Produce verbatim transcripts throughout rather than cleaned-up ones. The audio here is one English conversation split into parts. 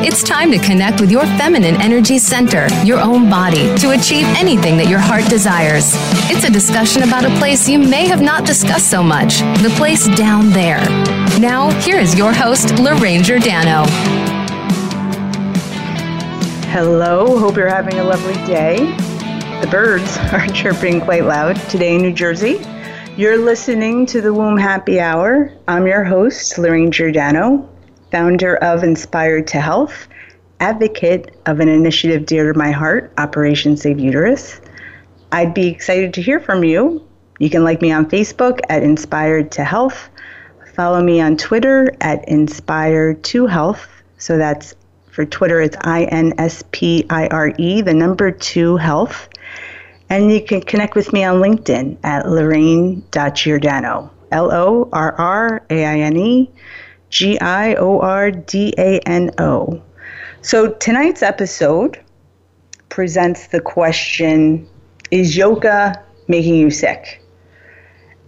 It's time to connect with your feminine energy center, your own body, to achieve anything that your heart desires. It's a discussion about a place you may have not discussed so much, the place down there. Now, here is your host, Lorraine Giordano. Hello, hope you're having a lovely day. The birds are chirping quite loud today in New Jersey. You're listening to the Womb Happy Hour. I'm your host, Lorraine Giordano, founder of Inspired to Health, advocate of an initiative dear to my heart, Operation Save Uterus. I'd be excited to hear from you. You can like me on Facebook at Inspired to Health. Follow me on Twitter at Inspired to Health. So that's for Twitter, it's I N S P I R E, the number two health. And you can connect with me on LinkedIn at Lorraine dot Giordano, L O R R A I N E G I O R D A N O. So tonight's episode presents the question, is yoga making you sick?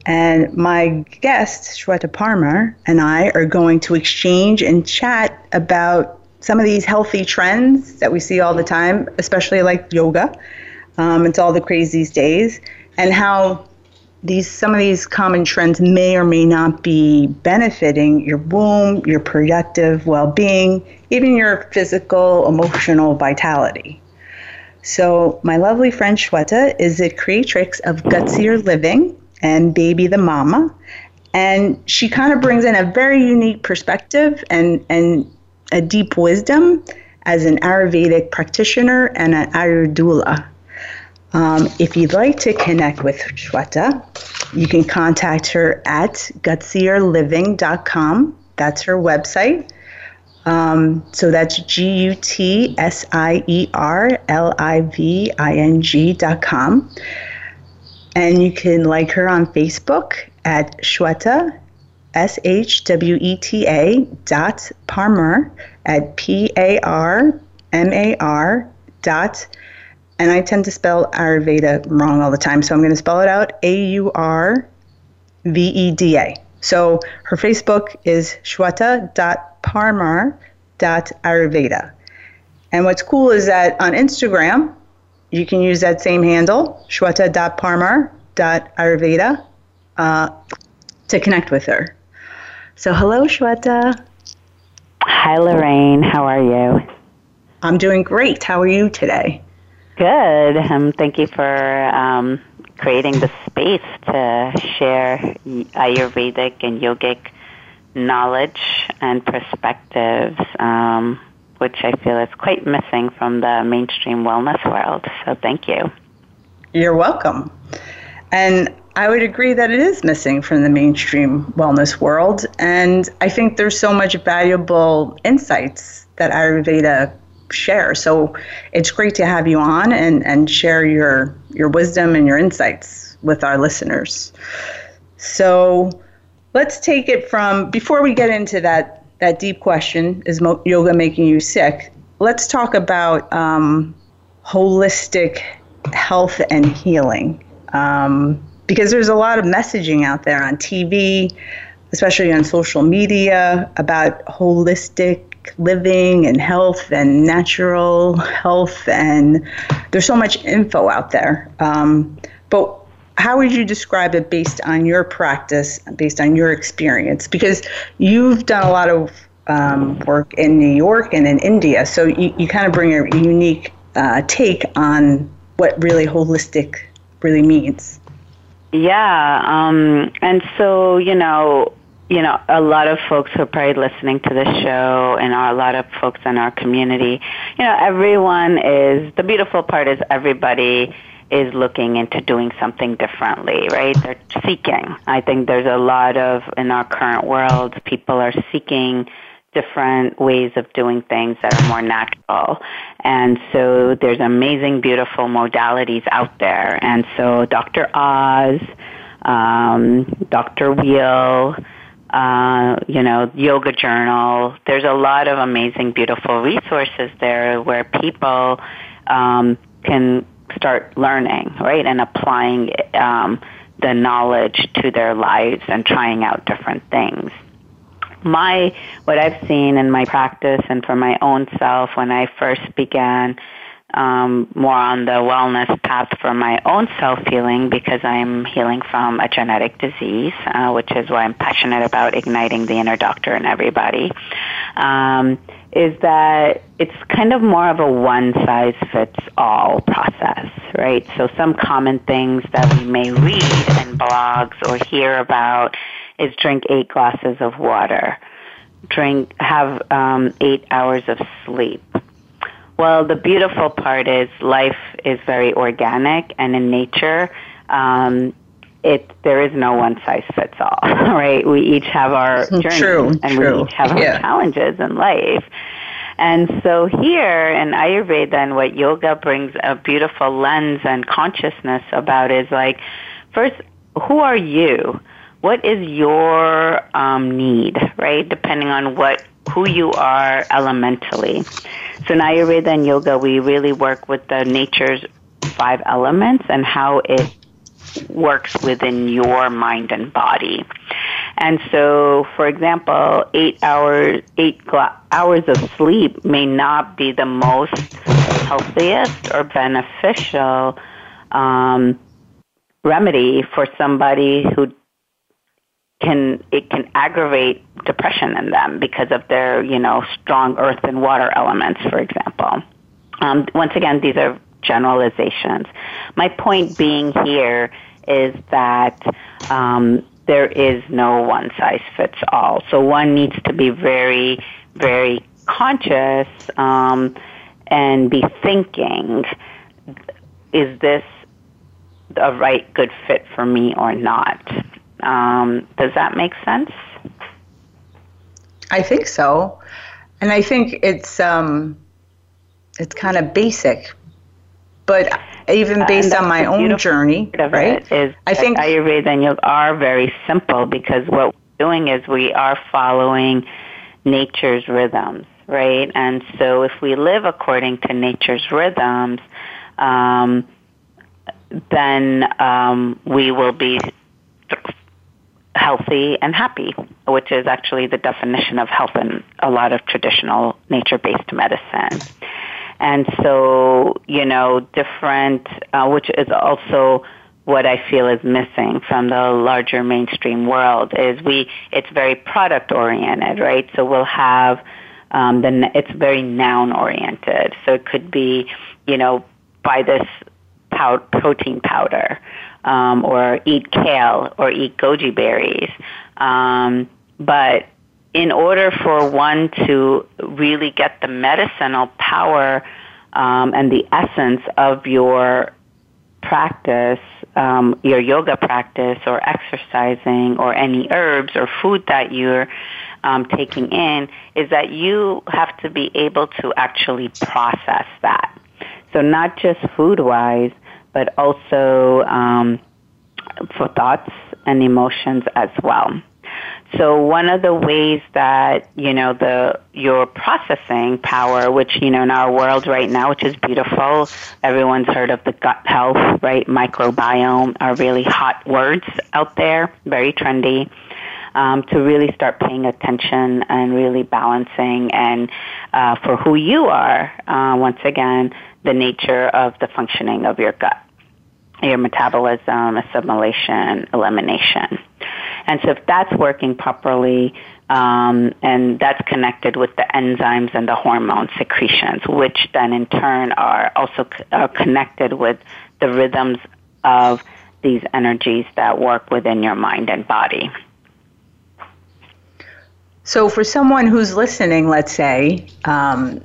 And my guest, Shweta Parmar, and I are going to exchange and chat about some of these healthy trends that we see all the time, especially like yoga. Um, it's all the craze these days, and how these some of these common trends may or may not be benefiting your womb, your productive well-being, even your physical, emotional vitality. So my lovely friend Shweta is the creatrix of Gutsier Living and Baby the Mama, and she kind of brings in a very unique perspective and, and a deep wisdom as an Ayurvedic practitioner and an AyurDoula. Um, if you'd like to connect with Shweta, you can contact her at gutsier living dot com. That's her website. Um, so that's G U T S I E R L I V I N G dot com. And you can like her on Facebook at Shweta, S H W E T A dot Parmar at P A R M A R dot. And I tend to spell Ayurveda wrong all the time, so I'm going to spell it out, A U R V E D A. So her Facebook is shweta dot parmar dot ayurveda. And what's cool is that on Instagram, you can use that same handle, shweta dot parmar dot ayurveda, uh, to connect with her. So hello, Shweta. Hi, Lorraine. How are you? I'm doing great. How are you today? Good. Um, thank you for um, creating the space to share Ayurvedic and yogic knowledge and perspectives, um, which I feel is quite missing from the mainstream wellness world. So thank you. You're welcome. And I would agree that it is missing from the mainstream wellness world. And I think there's so much valuable insights that Ayurveda share. So it's great to have you on and, and share your your wisdom and your insights with our listeners. So let's take it from, before we get into that, that deep question, is mo- yoga making you sick? Let's talk about um, holistic health and healing. Um, because there's a lot of messaging out there on T V, especially on social media, about holistic living and health and natural health, and there's so much info out there. Um, but how would you describe it based on your practice, based on your experience? Because you've done a lot of um, work in New York and in India, so you, you kind of bring a unique uh, take on what really holistic really means. Yeah, um, and so, you know, You know, a lot of folks who are probably listening to this show, and a lot of folks in our community, you know, everyone is, the beautiful part is everybody is looking into doing something differently, right? They're seeking. I think there's a lot of, in our current world, people are seeking different ways of doing things that are more natural. And so there's amazing, beautiful modalities out there. And so Doctor Oz, um, Doctor Wheel, uh, you know, Yoga Journal, there's a lot of amazing, beautiful resources there where people um, can start learning, right, and applying um, the knowledge to their lives and trying out different things. My, what I've seen in my practice and for my own self when I first began um, more on the wellness path for my own self-healing, because I'm healing from a genetic disease, uh, which is why I'm passionate about igniting the inner doctor in everybody, um, is that it's kind of more of a one-size-fits-all process, right? So some common things that we may read in blogs or hear about is drink eight glasses of water, drink, have um, eight hours of sleep. Well, the beautiful part is life is very organic, and in nature, um, it there is no one size fits all, right? We each have our journey, true, and true. we each have yeah. our challenges in life. And so here in Ayurveda, and what yoga brings a beautiful lens and consciousness about is like, first, who are you? What is your um, need, right? Depending on what who you are elementally. So in Ayurveda and yoga, we really work with the nature's five elements and how it works within your mind and body. And so, for example, eight hours eight gla- hours of sleep may not be the most healthiest or beneficial um, remedy for somebody who can it can aggravate depression in them because of their, you know, strong earth and water elements, for example. Um, once again, these are generalizations. My point being here is that um, there is no one-size-fits-all. So one needs to be very, very conscious um, and be thinking, is this a right good fit for me or not? Um, does that make sense? I think so. And I think it's um, it's kind of basic, but even based on my own journey, right? I think Ayurveda and yoga are very simple because what we're doing is we are following nature's rhythms, right? And so if we live according to nature's rhythms, um, then um, we will be healthy and happy, which is actually the definition of health in a lot of traditional nature-based medicine. And so, you know, different, uh, which is also what I feel is missing from the larger mainstream world, is we, it's very product-oriented, right? So we'll have, um, the, it's very noun-oriented. So it could be, you know, buy this pow- protein powder, um, or eat kale, or eat goji berries. Um, but in order for one to really get the medicinal power um, and the essence of your practice, um, your yoga practice or exercising or any herbs or food that you're um, taking in, is that you have to be able to actually process that. So not just food-wise, but also um, for thoughts and emotions as well. So one of the ways that, you know, the your processing power, which, you know, in our world right now, which is beautiful, everyone's heard of the gut health, right? Microbiome are really hot words out there, very trendy, um, to really start paying attention and really balancing and uh, for who you are, uh, once again, the nature of the functioning of your gut, your metabolism, assimilation, elimination. And so if that's working properly, um, and that's connected with the enzymes and the hormone secretions, which then in turn are also c- are connected with the rhythms of these energies that work within your mind and body. So for someone who's listening, let's say, um,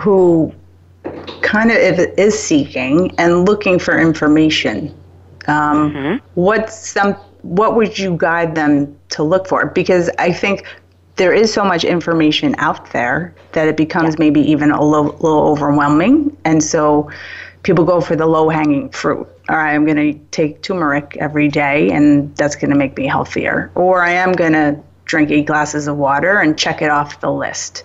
who kind of is seeking and looking for information, um, mm-hmm. what's some, what would you guide them to look for? Because I think there is so much information out there that it becomes yeah. maybe even a lo- little overwhelming. And so people go for the low-hanging fruit. All right, I'm going to take turmeric every day, and that's going to make me healthier. Or I am going to drink eight glasses of water and check it off the list.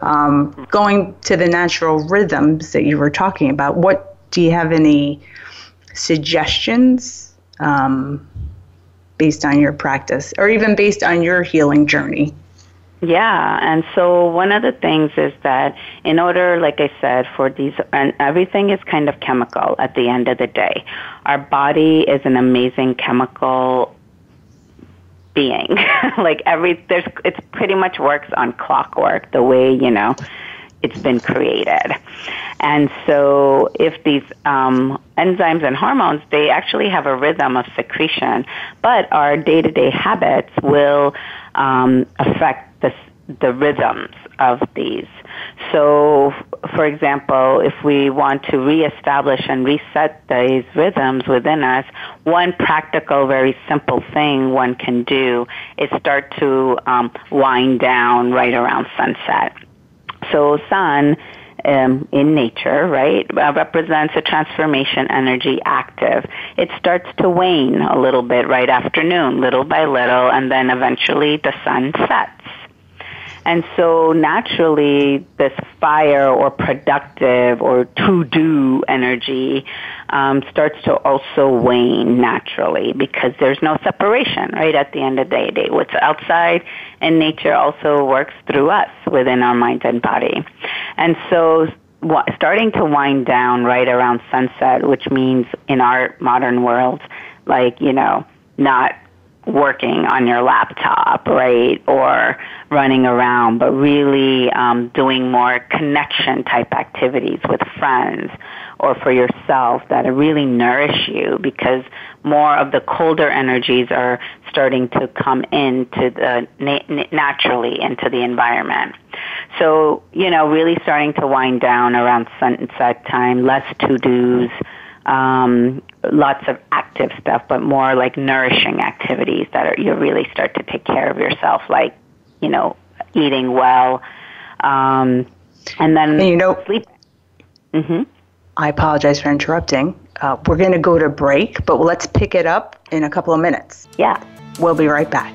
Um, going to the natural rhythms that you were talking about, what do you have any suggestions um, based on your practice or even based on your healing journey? Yeah, and so one of the things is that in order, like I said, for these, and everything is kind of chemical at the end of the day. Our body is an amazing chemical being. Like every, there's, it's pretty much works on clockwork, the way, you know, it's been created. And so if these um, enzymes and hormones, they actually have a rhythm of secretion, but our day-to-day habits will um, affect the, the rhythms of these. So, for example, if we want to reestablish and reset these rhythms within us, one practical, very simple thing one can do is start to um, wind down right around sunset. So sun um, in nature, right, represents a transformation energy active. It starts to wane a little bit right after noon, little by little, and then eventually the sun sets. And so naturally, this fire or productive or to-do energy um, starts to also wane naturally because there's no separation, right, at the end of the day. What's outside in nature also works through us within our mind and body. And so starting to wind down right around sunset, which means in our modern world, like, you know, not working on your laptop, right, or running around, but really um, doing more connection-type activities with friends or for yourself that really nourish you, because more of the colder energies are starting to come into the na- naturally into the environment. So, you know, really starting to wind down around sunset time, less to-dos, Um, lots of active stuff, but more like nourishing activities that are, you really start to take care of yourself, like, you know, eating well. Um, and then, and you know, sleep. Mm-hmm. I apologize for interrupting. Uh, we're going to go to break, but let's pick it up in a couple of minutes. Yeah. We'll be right back.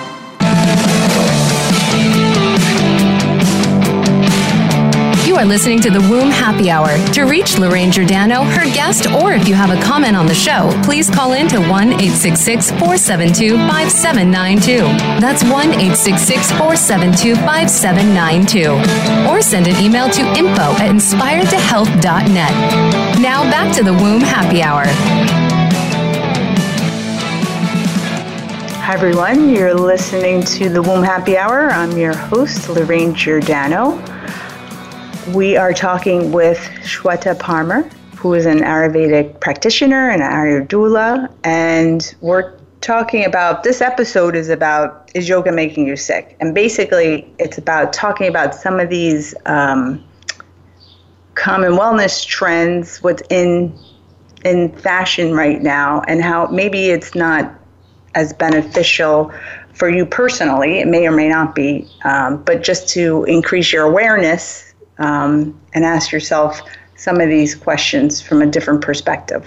You are listening to The Womb Happy Hour. To reach Lorraine Giordano, her guest, or if you have a comment on the show, please call in to one eight six six, four seven two, five seven nine two. That's one eight six six, four seven two, five seven nine two. Or send an email to info at inspired to health dot net. Now back to The Womb Happy Hour. Hi, everyone. You're listening to The Womb Happy Hour. I'm your host, Lorraine Giordano. We are talking with Shweta Parmar, who is an Ayurvedic practitioner and an AyurDoula, and we're talking about, this episode is about, is yoga making you sick? And basically, it's about talking about some of these um, common wellness trends, what's in in fashion right now, and how maybe it's not as beneficial for you personally. It may or may not be, um, but just to increase your awareness um, and ask yourself some of these questions from a different perspective.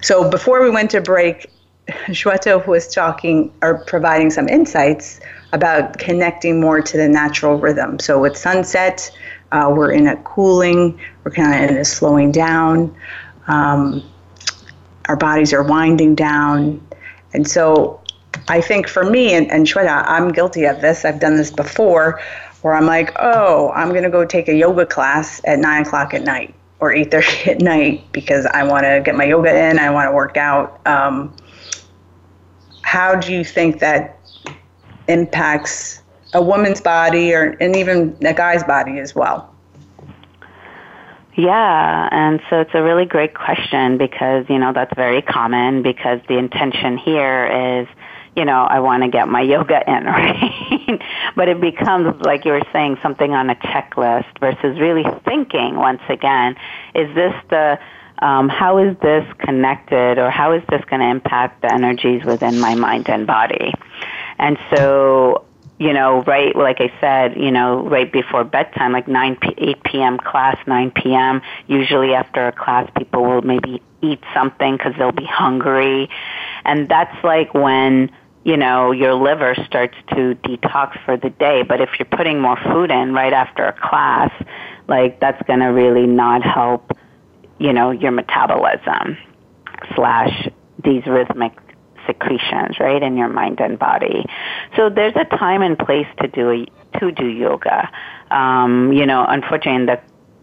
So before we went to break, Shweta was talking or providing some insights about connecting more to the natural rhythm. So with sunset, uh, we're in a cooling, we're kind of in a slowing down, um, our bodies are winding down. And so I think for me, and, and Shweta, I'm guilty of this, I've done this before, where I'm like, oh, I'm going to go take a yoga class at nine o'clock at night or eight thirty at night because I want to get my yoga in, I want to work out. Um, how do you think that impacts a woman's body or and even a guy's body as well? Yeah, and so it's a really great question because, you know, that's very common because the intention here is, you know, I want to get my yoga in, right? But it becomes, like you were saying, something on a checklist versus really thinking, once again, is this the, um, how is this connected or how is this going to impact the energies within my mind and body? And so, you know, right, like I said, you know, right before bedtime, like nine, eight p.m. class, nine p.m., usually after a class, people will maybe eat something because they'll be hungry. And that's like when, you know, your liver starts to detox for the day. But if you're putting more food in right after a class, like that's going to really not help, you know, your metabolism slash these rhythmic secretions, right, in your mind and body. So there's a time and place to do to do yoga. Um, you know, unfortunately, in the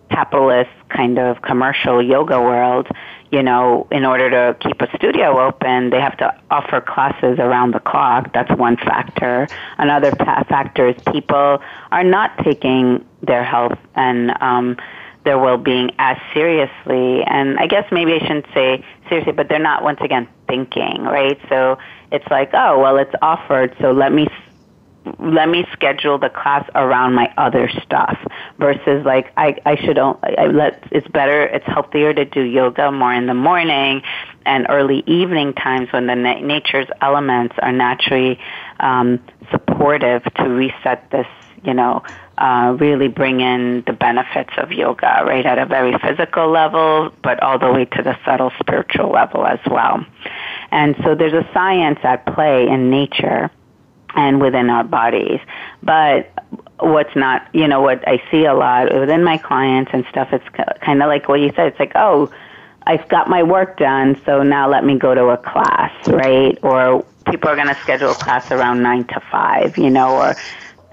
capitalist kind of commercial yoga world, you know, in order to keep a studio open, they have to offer classes around the clock. That's one factor. Another factor is people are not taking their health and um, their well-being as seriously. And I guess maybe I shouldn't say seriously, but they're not, once again, thinking, right? So it's like, oh, well, it's offered, so let me let me schedule the class around my other stuff versus like I, I should I let it's better, it's healthier to do yoga more in the morning and early evening times when the na- nature's elements are naturally um, supportive to reset this, you know, uh, really bring in the benefits of yoga, right, at a very physical level, but all the way to the subtle spiritual level as well. And so there's a science at play in nature and within our bodies. But what's not, you know, what I see a lot within my clients and stuff, it's kind of like what you said. It's like, oh, I've got my work done, so now let me go to a class, right? Or people are going to schedule a class around nine to five, you know, or...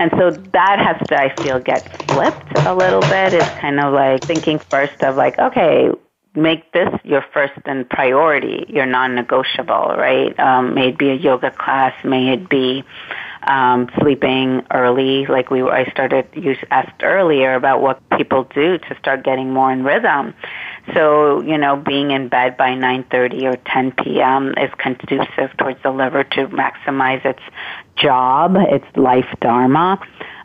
And so that has to, I feel, get flipped a little bit. It's kind of like thinking first of like, okay, make this your first and priority, your non-negotiable, right? Um, may it be a yoga class, may it be um, sleeping early, like we were, I started, you asked earlier about what people do to start getting more in rhythm. So, you know, being in bed by nine thirty or ten p.m. is conducive towards the liver to maximize its job, its life dharma,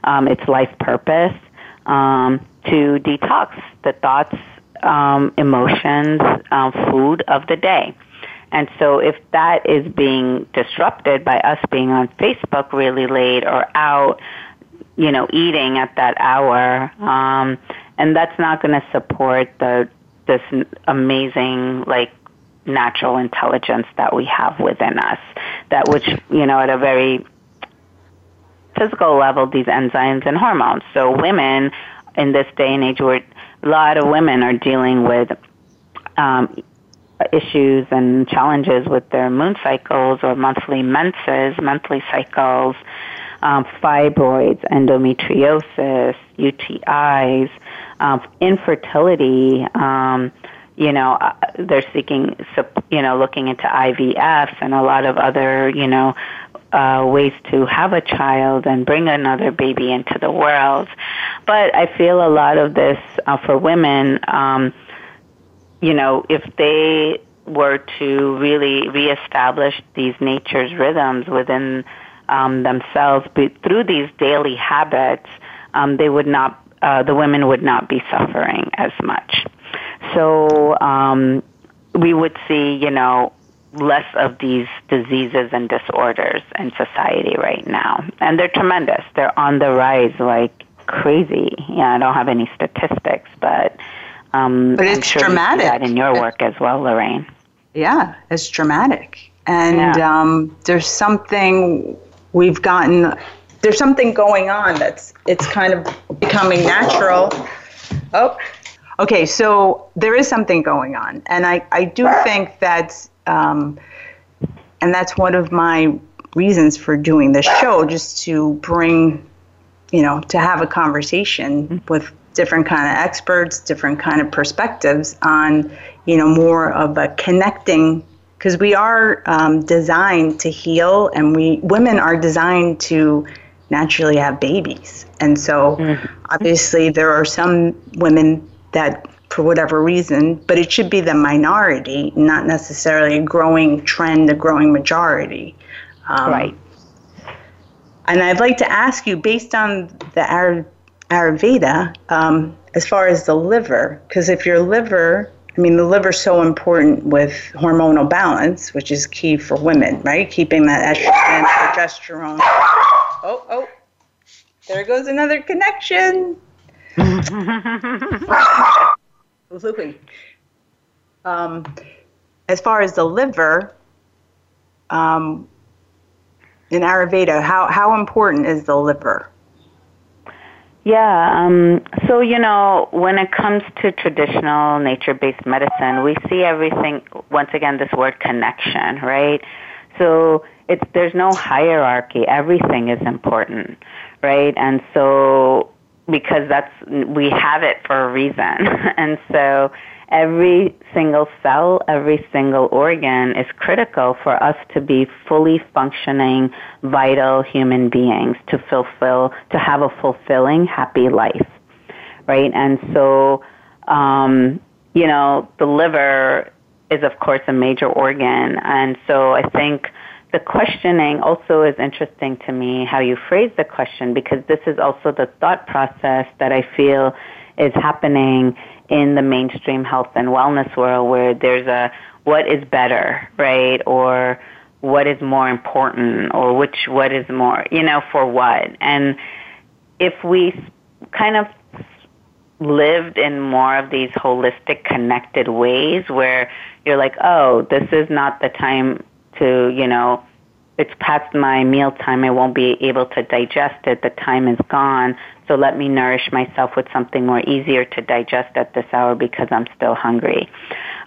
um, its life purpose, um, to detox the thoughts, um, emotions, um, food of the day. And so if that is being disrupted by us being on Facebook really late or out, you know, eating at that hour, um, and that's not going to support the this amazing, like, natural intelligence that we have within us, that which, you know, at a very physical level, these enzymes and hormones. So women in this day and age, where a lot of women are dealing with um, issues and challenges with their moon cycles or monthly menses, monthly cycles, um, fibroids, endometriosis, U T Is, um, infertility, um, you know, they're seeking, you know, looking into I V Fs and a lot of other, you know, uh, ways to have a child and bring another baby into the world. But I feel a lot of this uh, for women, um, you know, if they were to really reestablish these nature's rhythms within um, themselves through these daily habits, um, they would not, uh, the women would not be suffering as much. So um, we would see, you know, less of these diseases and disorders in society right now. And they're tremendous. They're on the rise like crazy. Yeah, I don't have any statistics, but, um, but it's I'm sure dramatic. You see that in your work as well, Lorraine. Yeah, it's dramatic. And yeah. um, there's something we've gotten, there's something going on that's, it's kind of becoming natural. Oh, okay. So there is something going on. And I, I do think that's, Um, and that's one of my reasons for doing this show, just to bring, you know, to have a conversation with different kind of experts, different kind of perspectives on, you know, more of a connecting, because we are um, designed to heal, and we women are designed to naturally have babies. And so mm-hmm. obviously there are some women that, for whatever reason, but it should be the minority, not necessarily a growing trend, a growing majority. Um, right. And I'd like to ask you, based on the Ayurveda, um, as far as the liver, because if your liver, I mean, the liver is so important with hormonal balance, which is key for women, right? Keeping that estrogen, progesterone. Oh, oh, there goes another connection. Louis. Um, as far as the liver, um, in Ayurveda, how, how important is the liver? Yeah, um, so, you know, when it comes to traditional nature-based medicine, we see everything, once again, this word connection, right? So it's, there's no hierarchy. Everything is important, right? And so, because that's, we have it for a reason. And so every single cell, every single organ is critical for us to be fully functioning, vital human beings to fulfill, to have a fulfilling, happy life, right? And so, um, you know, the liver is, of course, a major organ. And so I think the questioning also is interesting to me, how you phrase the question, because this is also the thought process that I feel is happening in the mainstream health and wellness world, where there's a what is better, right? Or what is more important, or which, what is more, you know, for what? And if we kind of lived in more of these holistic, connected ways where you're like, oh, this is not the time to, you know, it's past my meal time, I won't be able to digest it, the time is gone, so let me nourish myself with something more easier to digest at this hour because I'm still hungry.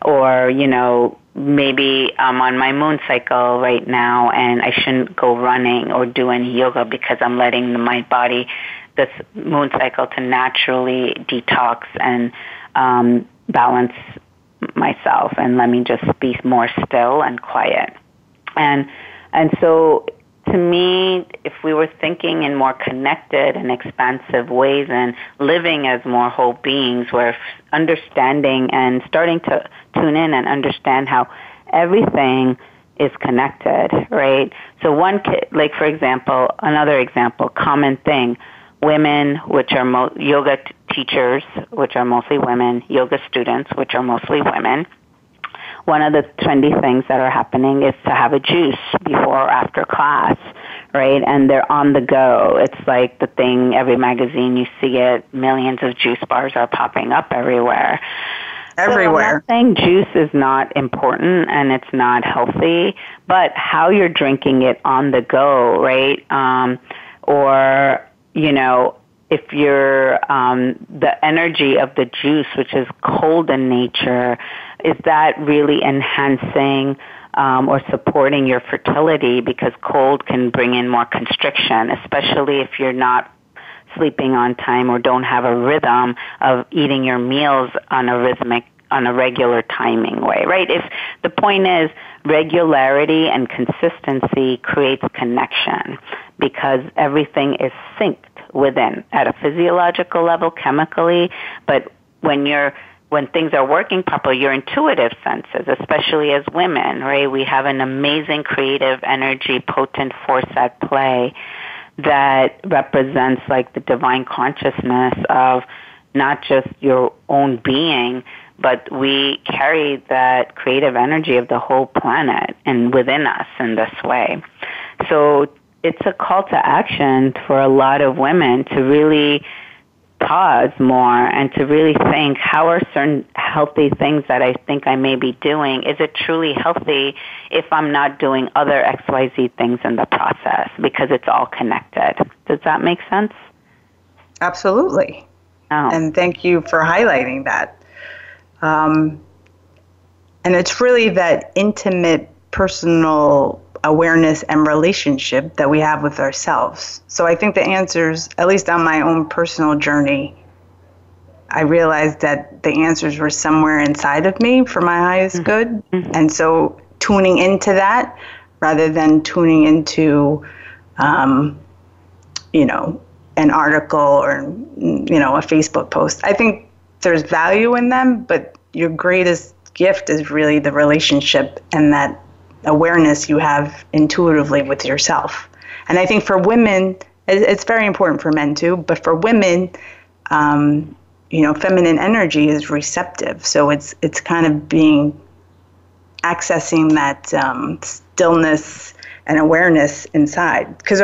Or, you know, maybe I'm on my moon cycle right now and I shouldn't go running or do any yoga because I'm letting my body, this moon cycle, to naturally detox and um, balance myself, and let me just be more still and quiet. And and so to me, if we were thinking in more connected and expansive ways and living as more whole beings, we're understanding and starting to tune in and understand how everything is connected, right? So one, like for example, another example, common thing, women, which are mo- yoga t- teachers, which are mostly women, yoga students, which are mostly women. One of the trendy things that are happening is to have a juice before or after class, right? And they're on the go. It's like the thing, every magazine you see it, millions of juice bars are popping up everywhere. Everywhere. So I'm not saying juice is not important and it's not healthy, but how you're drinking it on the go, right? Um, or, you know, if you're, um, the energy of the juice, which is cold in nature, is that really enhancing um, or supporting your fertility? Because cold can bring in more constriction, especially if you're not sleeping on time or don't have a rhythm of eating your meals on a rhythmic, on a regular timing way, right? If the point is regularity and consistency creates connection, because everything is synced within at a physiological level, chemically, but when you're when things are working properly, your intuitive senses, especially as women, right? We have an amazing creative energy, potent force at play that represents like the divine consciousness of not just your own being, but we carry that creative energy of the whole planet and within us in this way. So it's a call to action for a lot of women to really pause more and to really think, how are certain healthy things that I think I may be doing, is it truly healthy if I'm not doing other X Y Z things in the process? Because it's all connected. Does that make sense? Absolutely. Oh. And thank you for highlighting that. Um, and it's really that intimate personal awareness and relationship that we have with ourselves. So I think the answers, at least on my own personal journey, I realized that the answers were somewhere inside of me for my highest mm-hmm. good. Mm-hmm. And so tuning into that rather than tuning into, um, you know, an article or, you know, a Facebook post. I think there's value in them, but your greatest gift is really the relationship and that awareness you have intuitively with yourself. And I think for women, it's very important for men too, but for women, um, you know, feminine energy is receptive. So it's it's kind of being, accessing that um, stillness and awareness inside. Because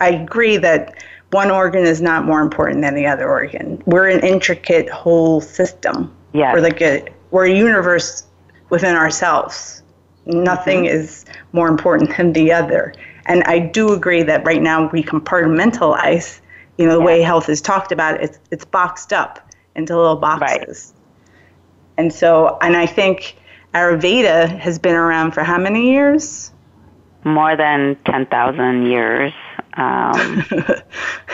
I agree that one organ is not more important than the other organ. We're an intricate whole system. Yeah. We're like a, we're a universe within ourselves. Nothing mm-hmm. is more important than the other. And I do agree that right now we compartmentalize, you know, the yeah. way health is talked about, it's it's boxed up into little boxes. Right. And so, and I think Ayurveda has been around for how many years? More than ten thousand years. Um,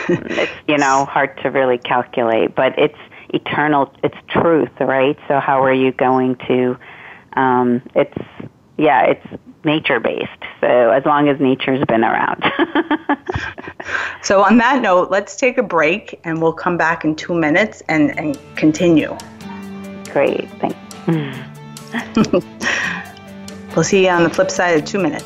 it's, you know, hard to really calculate, but it's eternal, it's truth, right? So how are you going to, um, it's, yeah, it's nature-based, so as long as nature's been around. So on that note, let's take a break, and we'll come back in two minutes and, and continue. Great, thanks. We'll see you on the flip side of two minutes.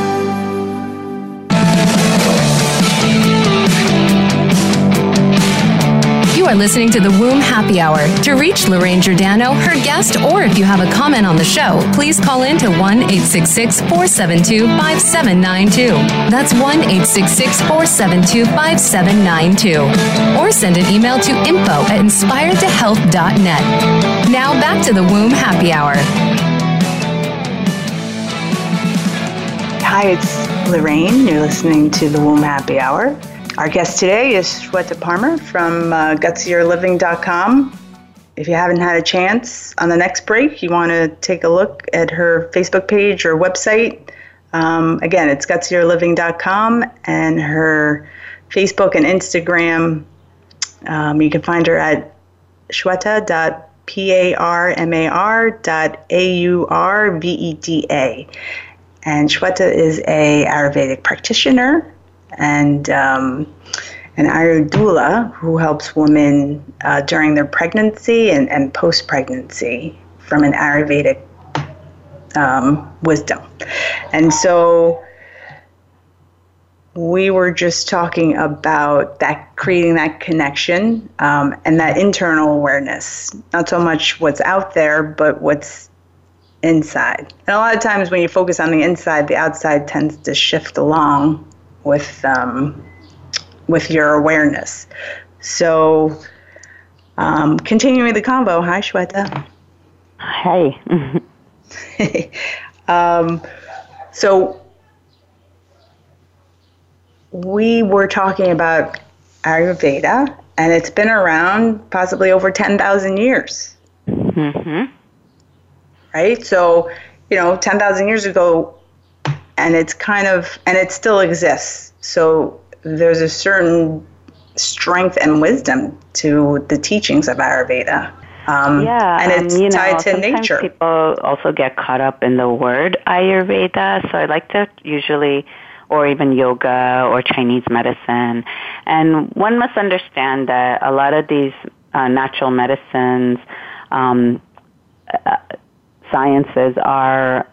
You are listening to The Womb Happy Hour. To reach Lorraine Giordano, her guest, or if you have a comment on the show, please call in to one eight six six, four seven two, five seven nine two. That's one eight six six, four seven two, five seven nine two. Or send an email to info at inspired to health dot net. Now back to The Womb Happy Hour. Hi, it's Lorraine. You're listening to The Womb Happy Hour. Our guest today is Shweta Parmar from uh, gutsier living dot com. If you haven't had a chance, on the next break, you want to take a look at her Facebook page or website. Um, again, it's gutsier living dot com, and her Facebook and Instagram, um, you can find her at shweta dot parmar. P-A-R-M-A-R dot A-U-R-V-E-D-A. And Shweta is a Ayurvedic practitioner and um, an AyurDoula who helps women uh, during their pregnancy and, and post-pregnancy from an Ayurvedic um, wisdom. And so we were just talking about that, creating that connection um, and that internal awareness. Not so much what's out there, but what's inside. And a lot of times when you focus on the inside, the outside tends to shift along with um, with your awareness. So um, continuing the convo. Hi, Shweta. Hey. um, so we were talking about Ayurveda, and it's been around possibly over ten thousand years. Mm-hmm. Right? So, you know, ten thousand years ago, and it's kind of, and it still exists. So there's a certain strength and wisdom to the teachings of Ayurveda. Um, yeah, and it's um, you tied know, to sometimes nature. People also get caught up in the word Ayurveda, so I like to usually, or even yoga or Chinese medicine. And one must understand that a lot of these uh, natural medicines, um, uh, sciences are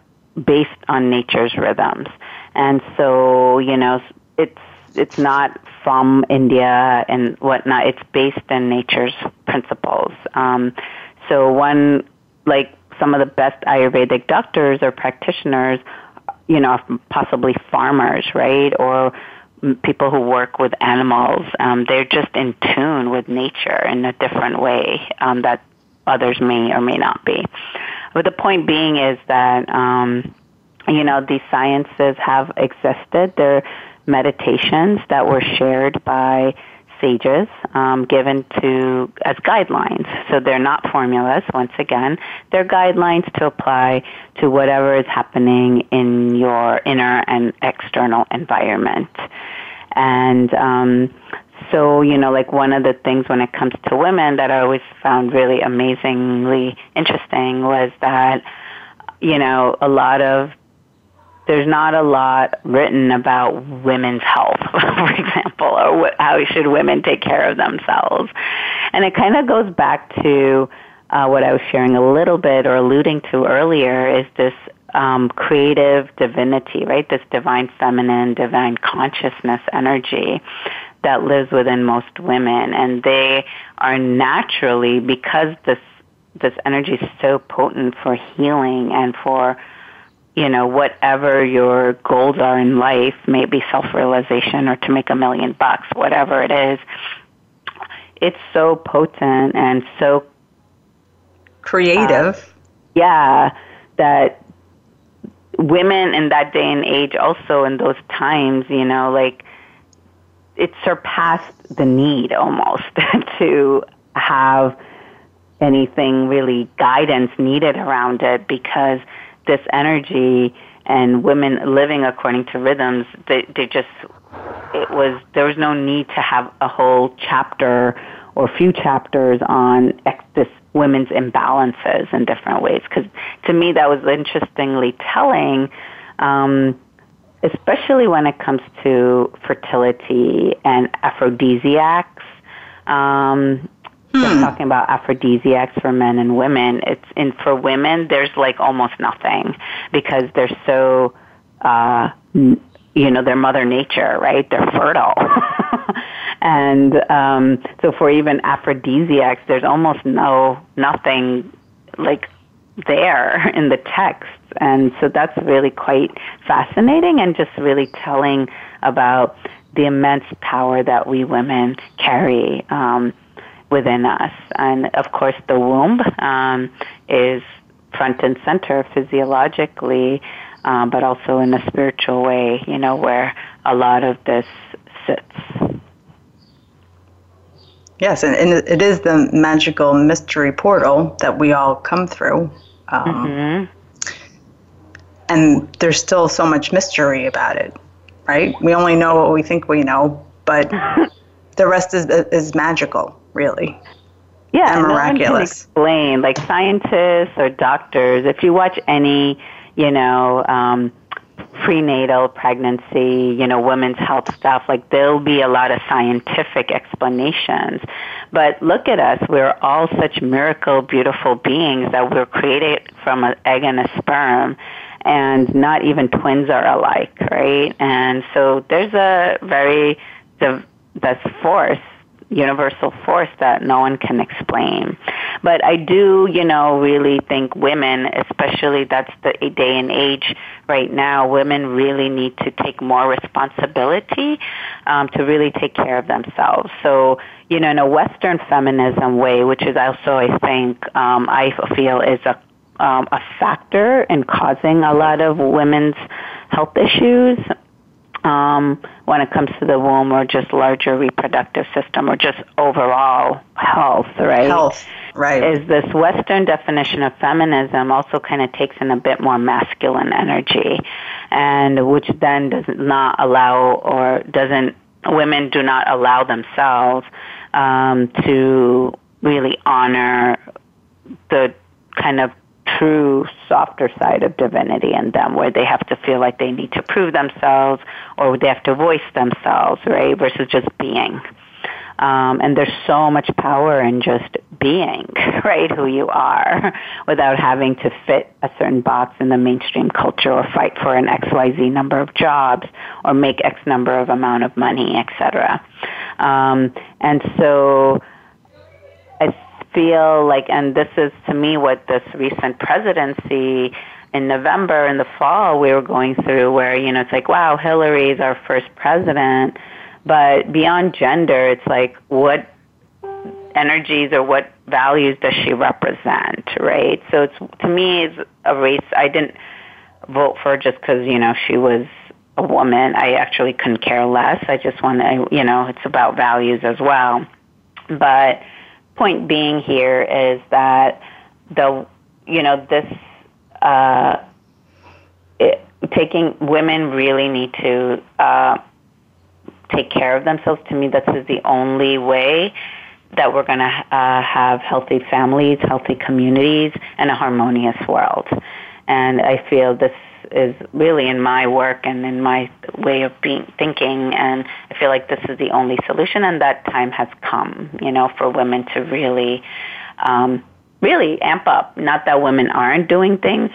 based on nature's rhythms. And so, you know, it's it's not from India and whatnot. It's based in nature's principles. Um, so one, like some of the best Ayurvedic doctors or practitioners, you know, possibly farmers, right, or people who work with animals. Um, they're just in tune with nature in a different way um, that others may or may not be. But the point being is that, um, you know, these sciences have existed. They're meditations that were shared by sages, um, given to as guidelines. So they're not formulas, once again. They're guidelines to apply to whatever is happening in your inner and external environment. And um, so, you know, like one of the things when it comes to women that I always found really amazingly interesting was that, you know, a lot of there's not a lot written about women's health, for example, or wh- how should women take care of themselves. And it kind of goes back to uh, what I was sharing a little bit or alluding to earlier is this um, creative divinity, right? This divine feminine, divine consciousness energy that lives within most women. And they are naturally, because this, this energy is so potent for healing and for, you know, whatever your goals are in life, maybe self-realization or to make a million bucks, whatever it is, it's so potent and so creative. Uh, yeah, that women in that day and age also in those times, you know, like it surpassed the need almost to have anything really guidance needed around it because this energy and women living according to rhythms, they, they just, it was, there was no need to have a whole chapter or few chapters on ex, this women's imbalances in different ways. Because to me, that was interestingly telling, um, especially when it comes to fertility and aphrodisiacs. Um, Hmm. Just talking about aphrodisiacs for men and women, it's in for women, there's like almost nothing because they're so, uh, you know, they're Mother Nature, right? They're fertile. And um, so for even aphrodisiacs, there's almost no, nothing like there in the text. And so that's really quite fascinating and just really telling about the immense power that we women carry, um, within us. And of course the womb um, is front and center physiologically, um, but also in a spiritual way, you know, where a lot of this sits. Yes, and, and it is the magical mystery portal that we all come through. Um, mm-hmm. And there's still so much mystery about it, right? We only know what we think we know, but the rest is is magical. Really. Yeah, and miraculous. No one can explain, like scientists or doctors. If you watch any, you know, um, prenatal pregnancy, you know, women's health stuff, like there'll be a lot of scientific explanations. But look at us. We're all such miracle, beautiful beings that we're created from an egg and a sperm, and not even twins are alike, right? And so there's a very, the, that's force, universal force that no one can explain. But I do, you know, really think women, especially that's the day and age right now, women really need to take more responsibility um, to really take care of themselves. So, you know, in a Western feminism way, which is also, I think, um, I feel is a um, a factor in causing a lot of women's health issues, Um, when it comes to the womb or just larger reproductive system or just overall health, right? Health, right. Is this Western definition of feminism also kind of takes in a bit more masculine energy, and which then does not allow or doesn't, women do not allow themselves um, to really honor the kind of true softer side of divinity in them, where they have to feel like they need to prove themselves or they have to voice themselves, right, versus just being. Um, and there's so much power in just being, right, who you are, without having to fit a certain box in the mainstream culture or fight for an X Y Z number of jobs or make X number of amount of money, et cetera. Um, and so I feel like, and this is to me what this recent presidency in November in the fall we were going through, where, you know, it's like, wow, Hillary is our first president, but beyond gender, it's like, what energies or what values does she represent, right? So it's, to me, it's a race. I didn't vote for her just because, you know, she was a woman. I actually couldn't care less. I just want to, you know, it's about values as well. But point being here is that the, you know, this uh, it, taking women really need to uh, take care of themselves. To me, this is the only way that we're going to uh, have healthy families, healthy communities, and a harmonious world. And I feel this is really in my work and in my way of being thinking, and I feel like this is the only solution, and that time has come, you know, for women to really, um, really amp up. Not that women aren't doing things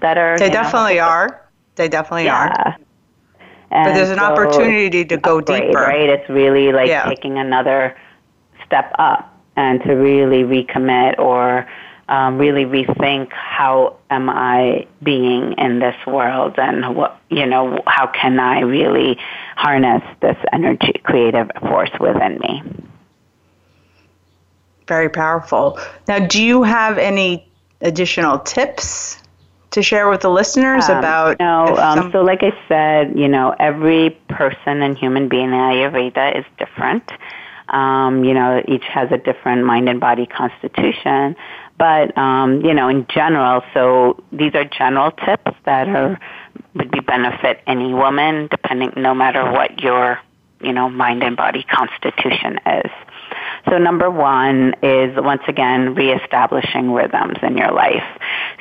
that are... They definitely know, are. They definitely yeah. are. And but there's an so opportunity to go upgrade, deeper. Right? It's really like yeah. taking another step up and to really recommit or... Um, really rethink, how am I being in this world, and what, you know, how can I really harness this energy, creative force within me? Very powerful. Now, do you have any additional tips to share with the listeners um, about? No, um, some- so like I said, you know, every person and human being in Ayurveda is different. Um, you know, each has a different mind and body constitution. But, um, you know, in general, so these are general tips that are would be benefit any woman, depending, no matter what your, you know, mind and body constitution is. So number one is, once again, reestablishing rhythms in your life.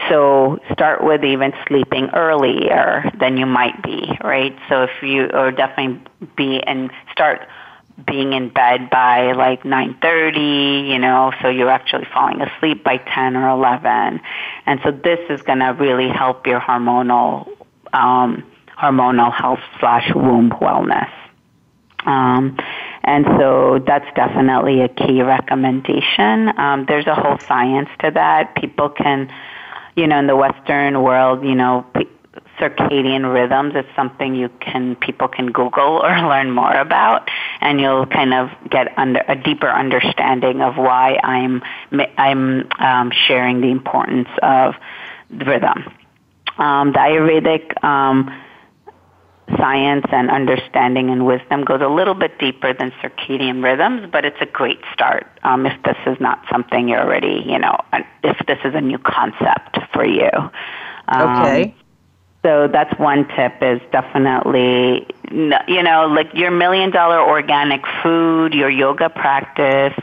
So start with even sleeping earlier than you might be, right? So if you, or definitely be, and start being in bed by like nine thirty, you know, so you're actually falling asleep by ten or eleven. And so this is going to really help your hormonal um, hormonal health slash womb wellness. Um, and so that's definitely a key recommendation. Um, there's a whole science to that. People can, you know, in the Western world, you know, pe- circadian rhythms is something you can, people can Google or learn more about, and you'll kind of get under a deeper understanding of why I'm I'm um, sharing the importance of the rhythm. Um, the Ayurvedic um, science and understanding and wisdom goes a little bit deeper than circadian rhythms, but it's a great start um, if this is not something you're already, you know, if this is a new concept for you. Um, okay. So that's one tip, is definitely, you know, like your million dollar organic food, your yoga practice,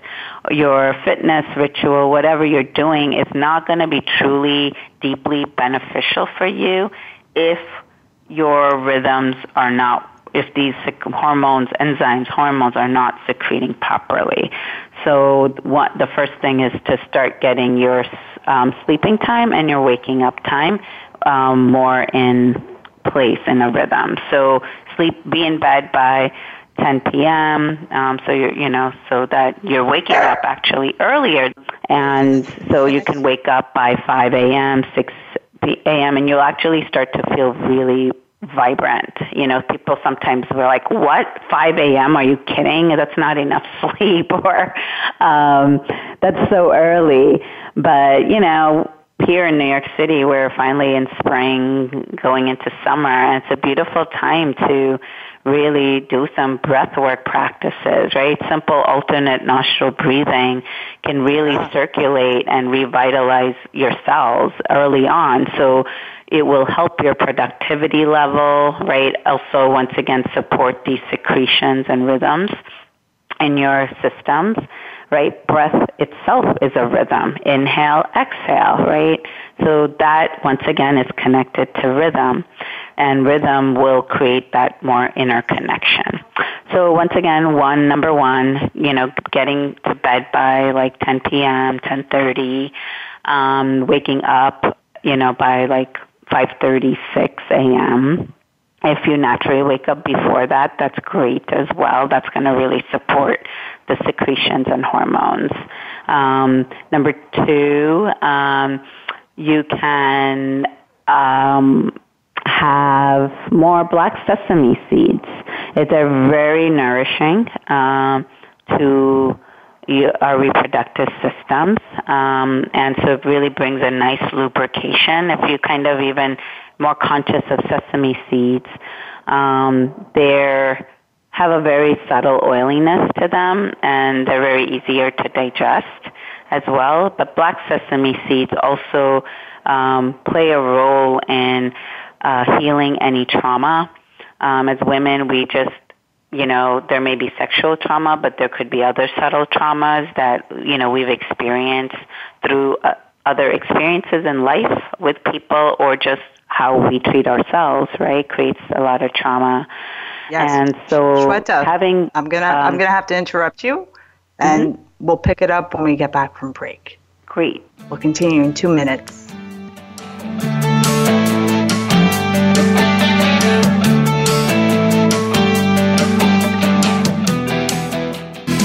your fitness ritual, whatever you're doing, is not going to be truly, deeply beneficial for you if your rhythms are not, if these hormones, enzymes, hormones are not secreting properly. So what, the first thing is to start getting your um, sleeping time and your waking up time um, more in place, in a rhythm. So sleep, be in bed by ten p.m. Um, so you're, you know, so that you're waking up actually earlier, and so you can wake up by five a.m., six a.m., and you'll actually start to feel really vibrant. You know, people sometimes were like, "What? five a.m.? Are you kidding? That's not enough sleep," or um, "That's so early." But you know, here in New York City, we're finally in spring, going into summer, and it's a beautiful time to really do some breath work practices, right? Simple alternate nostril breathing can really circulate and revitalize your cells early on. So it will help your productivity level, right? Also, once again, support these secretions and rhythms in your systems, right? Breath itself is a rhythm. Inhale, exhale, right? So that, once again, is connected to rhythm, and rhythm will create that more inner connection. So once again, one, number one, you know, getting to bed by like ten p.m., ten thirty, um, waking up, you know, by like five thirty, six a.m., if you naturally wake up before that, that's great as well. That's going to really support the secretions and hormones. Um, number two, um, you can um, have more black sesame seeds. They're very nourishing um, to our reproductive systems, um, and so it really brings a nice lubrication. If you kind of even more conscious of sesame seeds, um, they have a very subtle oiliness to them, and they're very easier to digest as well. But black sesame seeds also um, play a role in uh, healing any trauma. Um, as women, we just, you know, there may be sexual trauma, but there could be other subtle traumas that, you know, we've experienced through uh, other experiences in life with people, or just how we treat ourselves, right, creates a lot of trauma. Yes. And so Shweta, having I'm gonna um, I'm gonna have to interrupt you, and mm-hmm. we'll pick it up when we get back from break. Great. We'll continue in two minutes.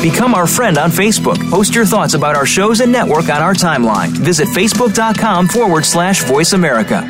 Become our friend on Facebook. Post your thoughts about our shows and network on our timeline. Visit facebook.com forward slash Voice America.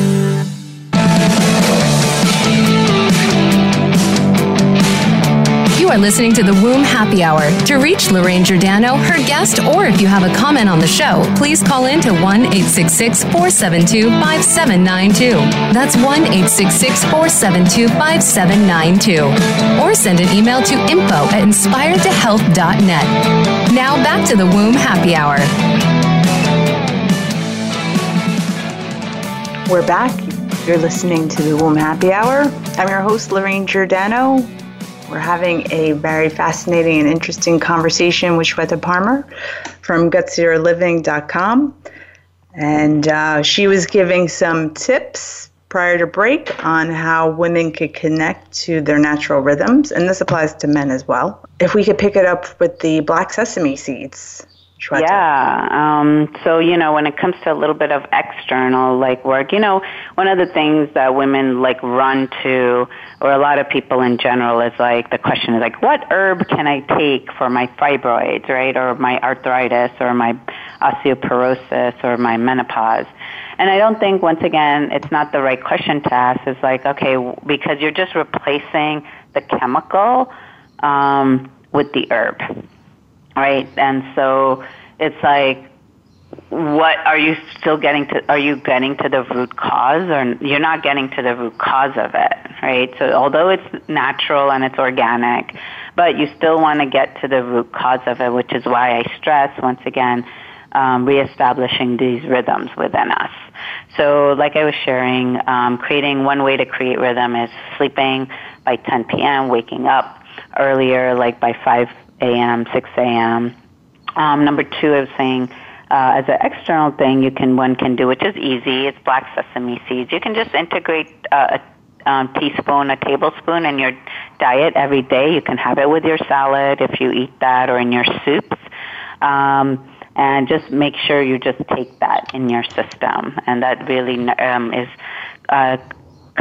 You are listening to The Womb Happy Hour. To reach Lorraine Giordano, her guest, or if you have a comment on the show, please call in to one eight six six, four seven two, five seven nine two. That's one eight six six, four seven two, five seven nine two. Or send an email to info at inspired to health dot net. Now back to The Womb Happy Hour. We're back. You're listening to The Womb Happy Hour. I'm your host, Lorraine Giordano. We're having a very fascinating and interesting conversation with Shweta Parmar from gutsier living dot com. And uh, she was giving some tips prior to break on how women could connect to their natural rhythms, and this applies to men as well. If we could pick it up with the black sesame seeds. Shweta. Yeah. Um, so, you know, when it comes to a little bit of external, like, work, you know, one of the things that women, like, run to, or a lot of people in general, is, like, the question is, like, what herb can I take for my fibroids, right, or my arthritis, or my osteoporosis, or my menopause? And I don't think, once again, it's not the right question to ask. It's like, okay, because you're just replacing the chemical um, with the herb. Right, and so it's like, what are you still getting to? Are you getting to the root cause, or you're not getting to the root cause of it, right? So although it's natural and it's organic, but you still want to get to the root cause of it, which is why I stress once again um, reestablishing these rhythms within us. So, like I was sharing, um, creating one way to create rhythm is sleeping by ten p.m., waking up earlier, like by five a.m., six a.m. Um, number two, I was saying, uh, as an external thing, you can one can do, which is easy. It's black sesame seeds. You can just integrate uh, a um, teaspoon, a tablespoon in your diet every day. You can have it with your salad if you eat that, or in your soups. Um, and just make sure you just take that in your system, and that really um, is. Uh,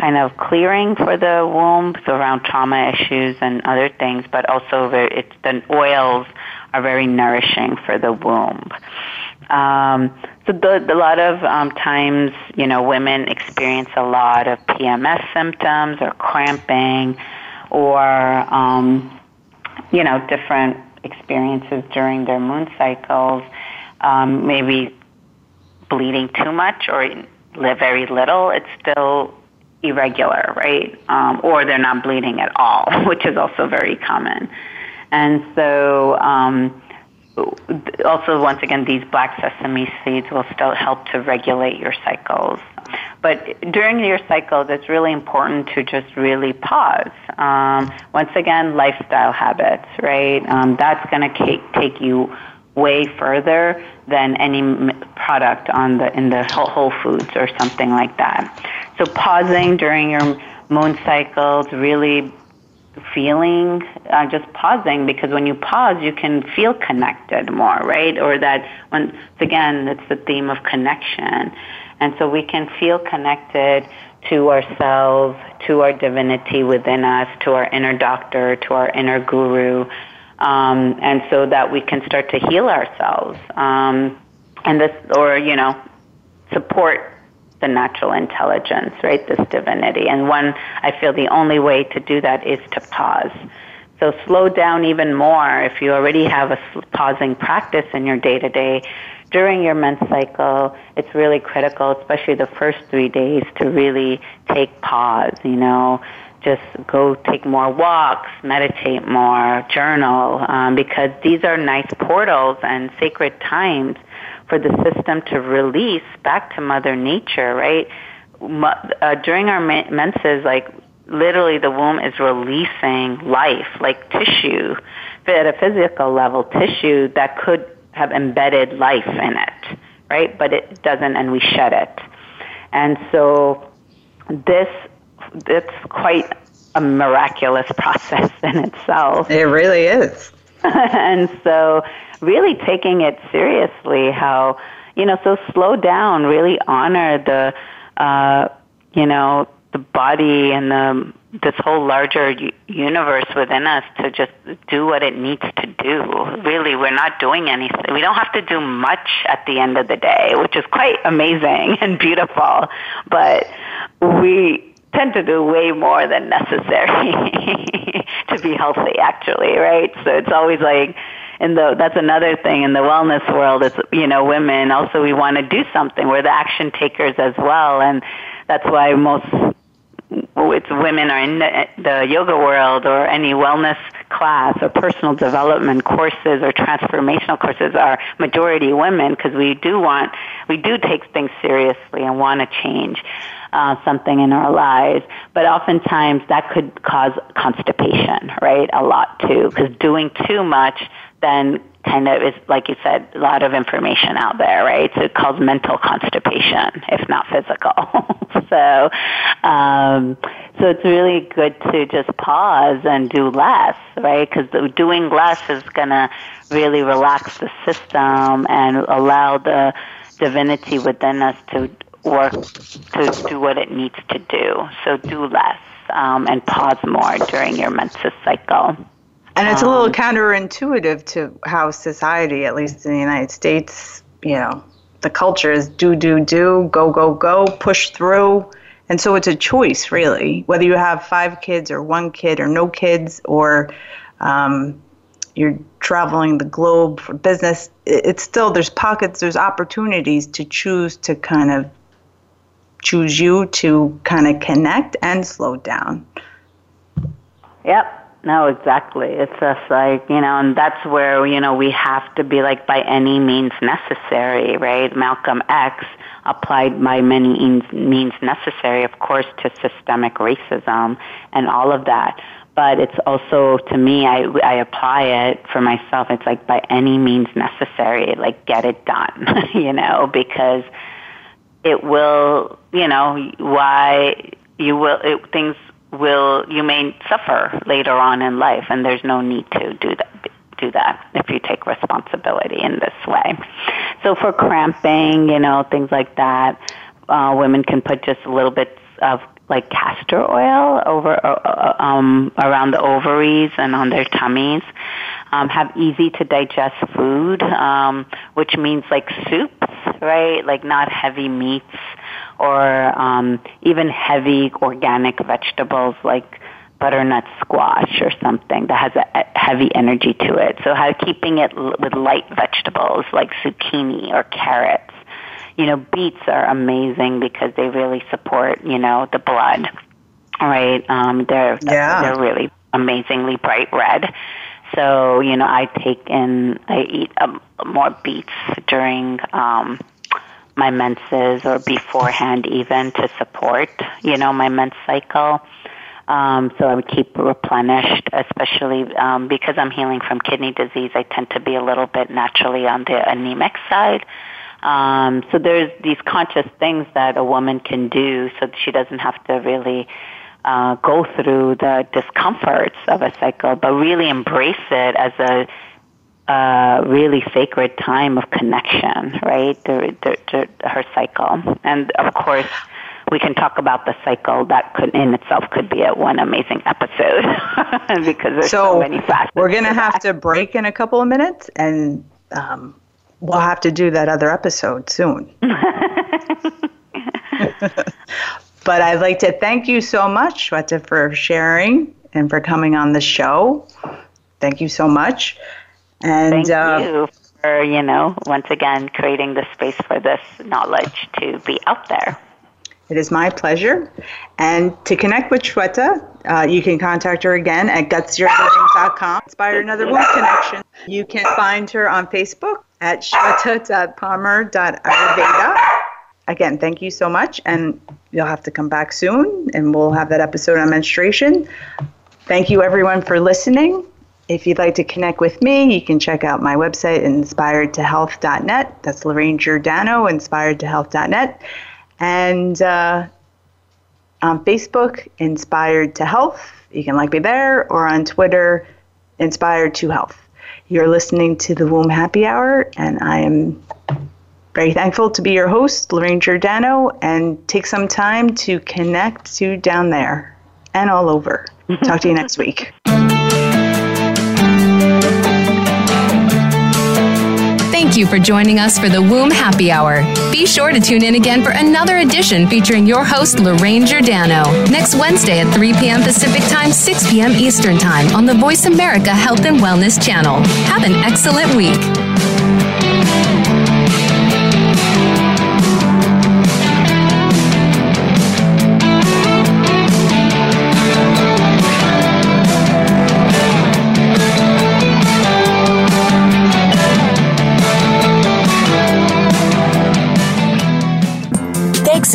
kind of clearing for the womb, so around trauma issues and other things, but also very, it's, the oils are very nourishing for the womb. Um, so the, the, a lot of um, times, you know, women experience a lot of P M S symptoms or cramping, or, um, you know, different experiences during their moon cycles, um, maybe bleeding too much or very little. It's still irregular, right? Um, or they're not bleeding at all, which is also very common. And so, um, also, once again, these black sesame seeds will still help to regulate your cycles. But during your cycles, it's really important to just really pause. Um, once again, lifestyle habits, right? Um, that's going to take you way further than any product on the in the Whole Foods or something like that. So pausing during your moon cycles, really feeling, uh, just pausing, because when you pause, you can feel connected more, right? Or that, once again, it's the theme of connection. And so we can feel connected to ourselves, to our divinity within us, to our inner doctor, to our inner guru, Um, and so that we can start to heal ourselves, um, and this, or, you know, support the natural intelligence, right? This divinity. And one, I feel the only way to do that is to pause. So slow down even more. If you already have a pausing practice in your day to day, during your men's cycle, it's really critical, especially the first three days, to really take pause, you know. Just go take more walks, meditate more, journal, um, because these are nice portals and sacred times for the system to release back to Mother Nature, right? Uh, during our menses, like, literally the womb is releasing life, like tissue, at a physical level, tissue that could have embedded life in it, right? But it doesn't, and we shed it. And so this It's quite a miraculous process in itself. It really is. And so really taking it seriously, how, you know, so slow down, really honor the, uh, you know, the body and the, this whole larger universe within us to just do what it needs to do. Really, we're not doing anything. We don't have to do much at the end of the day, which is quite amazing and beautiful. But we tend to do way more than necessary to be healthy, actually, right? So it's always like, and that's another thing in the wellness world is, you know, women also, we want to do something. We're the action takers as well, and that's why most it's women are in the, the yoga world or any wellness class or personal development courses or transformational courses are majority women, because we do want, we do take things seriously and want to change uh, something in our lives. But oftentimes that could cause constipation, right? A lot too, because doing too much then kind of is, like you said, a lot of information out there, right? So it caused mental constipation, if not physical. so um, so it's really good to just pause and do less, right? Because doing less is going to really relax the system and allow the divinity within us to work, to do what it needs to do. So do less um, and pause more during your menstrual cycle. And it's a little counterintuitive to how society, at least in the United States, you know, the culture is do, do, do, go, go, go, push through. And so it's a choice, really, whether you have five kids or one kid or no kids or um, you're traveling the globe for business. It's still, there's pockets, there's opportunities to choose to kind of choose you to kind of connect and slow down. Yep. No, exactly. It's just like, you know, and that's where, you know, we have to be like by any means necessary, right? Malcolm X applied by many means necessary, of course, to systemic racism and all of that. But it's also, to me, I, I apply it for myself. It's like by any means necessary, like get it done, you know, because it will, you know, why you will, it, things will you may suffer later on in life, and there's no need to do that, do that if you take responsibility in this way. So for cramping, you know, things like that, uh, women can put just a little bit of like castor oil over uh, um, around the ovaries and on their tummies. Um, have easy to digest food, um, which means like soups, right? Like not heavy meats or um, even heavy organic vegetables like butternut squash or something that has a heavy energy to it. So how keeping it l- with light vegetables like zucchini or carrots. You know, beets are amazing because they really support, you know, the blood, right? Um, they're yeah. they're really amazingly bright red. So, you know, I take in, I eat um, more beets during um, my menses or beforehand even to support, you know, my men's cycle. Um, so I would keep replenished, especially um, because I'm healing from kidney disease. I tend to be a little bit naturally on the anemic side. Um, so there's these conscious things that a woman can do so that she doesn't have to really Uh, go through the discomforts of a cycle, but really embrace it as a uh, really sacred time of connection, right, to, to, to her cycle. And, of course, we can talk about the cycle. That could, in itself could be a one amazing episode because there's so, so many facets. We're going to have to break in a couple of minutes, and um, we'll have to do that other episode soon. But I'd like to thank you so much, Shweta, for sharing and for coming on the show. Thank you so much. And thank uh, you for, you know, once again, creating the space for this knowledge to be out there. It is my pleasure. And to connect with Shweta, uh, you can contact her again at gutsier living dot com. Inspire Another Womb Connection. You can find her on Facebook at shweta dot parmar dot ayurveda. Again, thank you so much, and you'll have to come back soon, and we'll have that episode on menstruation. Thank you, everyone, for listening. If you'd like to connect with me, you can check out my website, inspired to health dot net. That's Lorraine Giordano, inspired to health dot net. And uh, on Facebook, Inspired to Health. You can like me there, or on Twitter, Inspired to Health. You're listening to The Womb Happy Hour, and I am very thankful to be your host, Lorraine Giordano, and take some time to connect to down there and all over. Talk to you next week. Thank you for joining us for the Womb Happy Hour. Be sure to tune in again for another edition featuring your host, Lorraine Giordano, next Wednesday at three p.m. Pacific Time, six p.m. Eastern Time on the Voice America Health and Wellness Channel. Have an excellent week. Thanks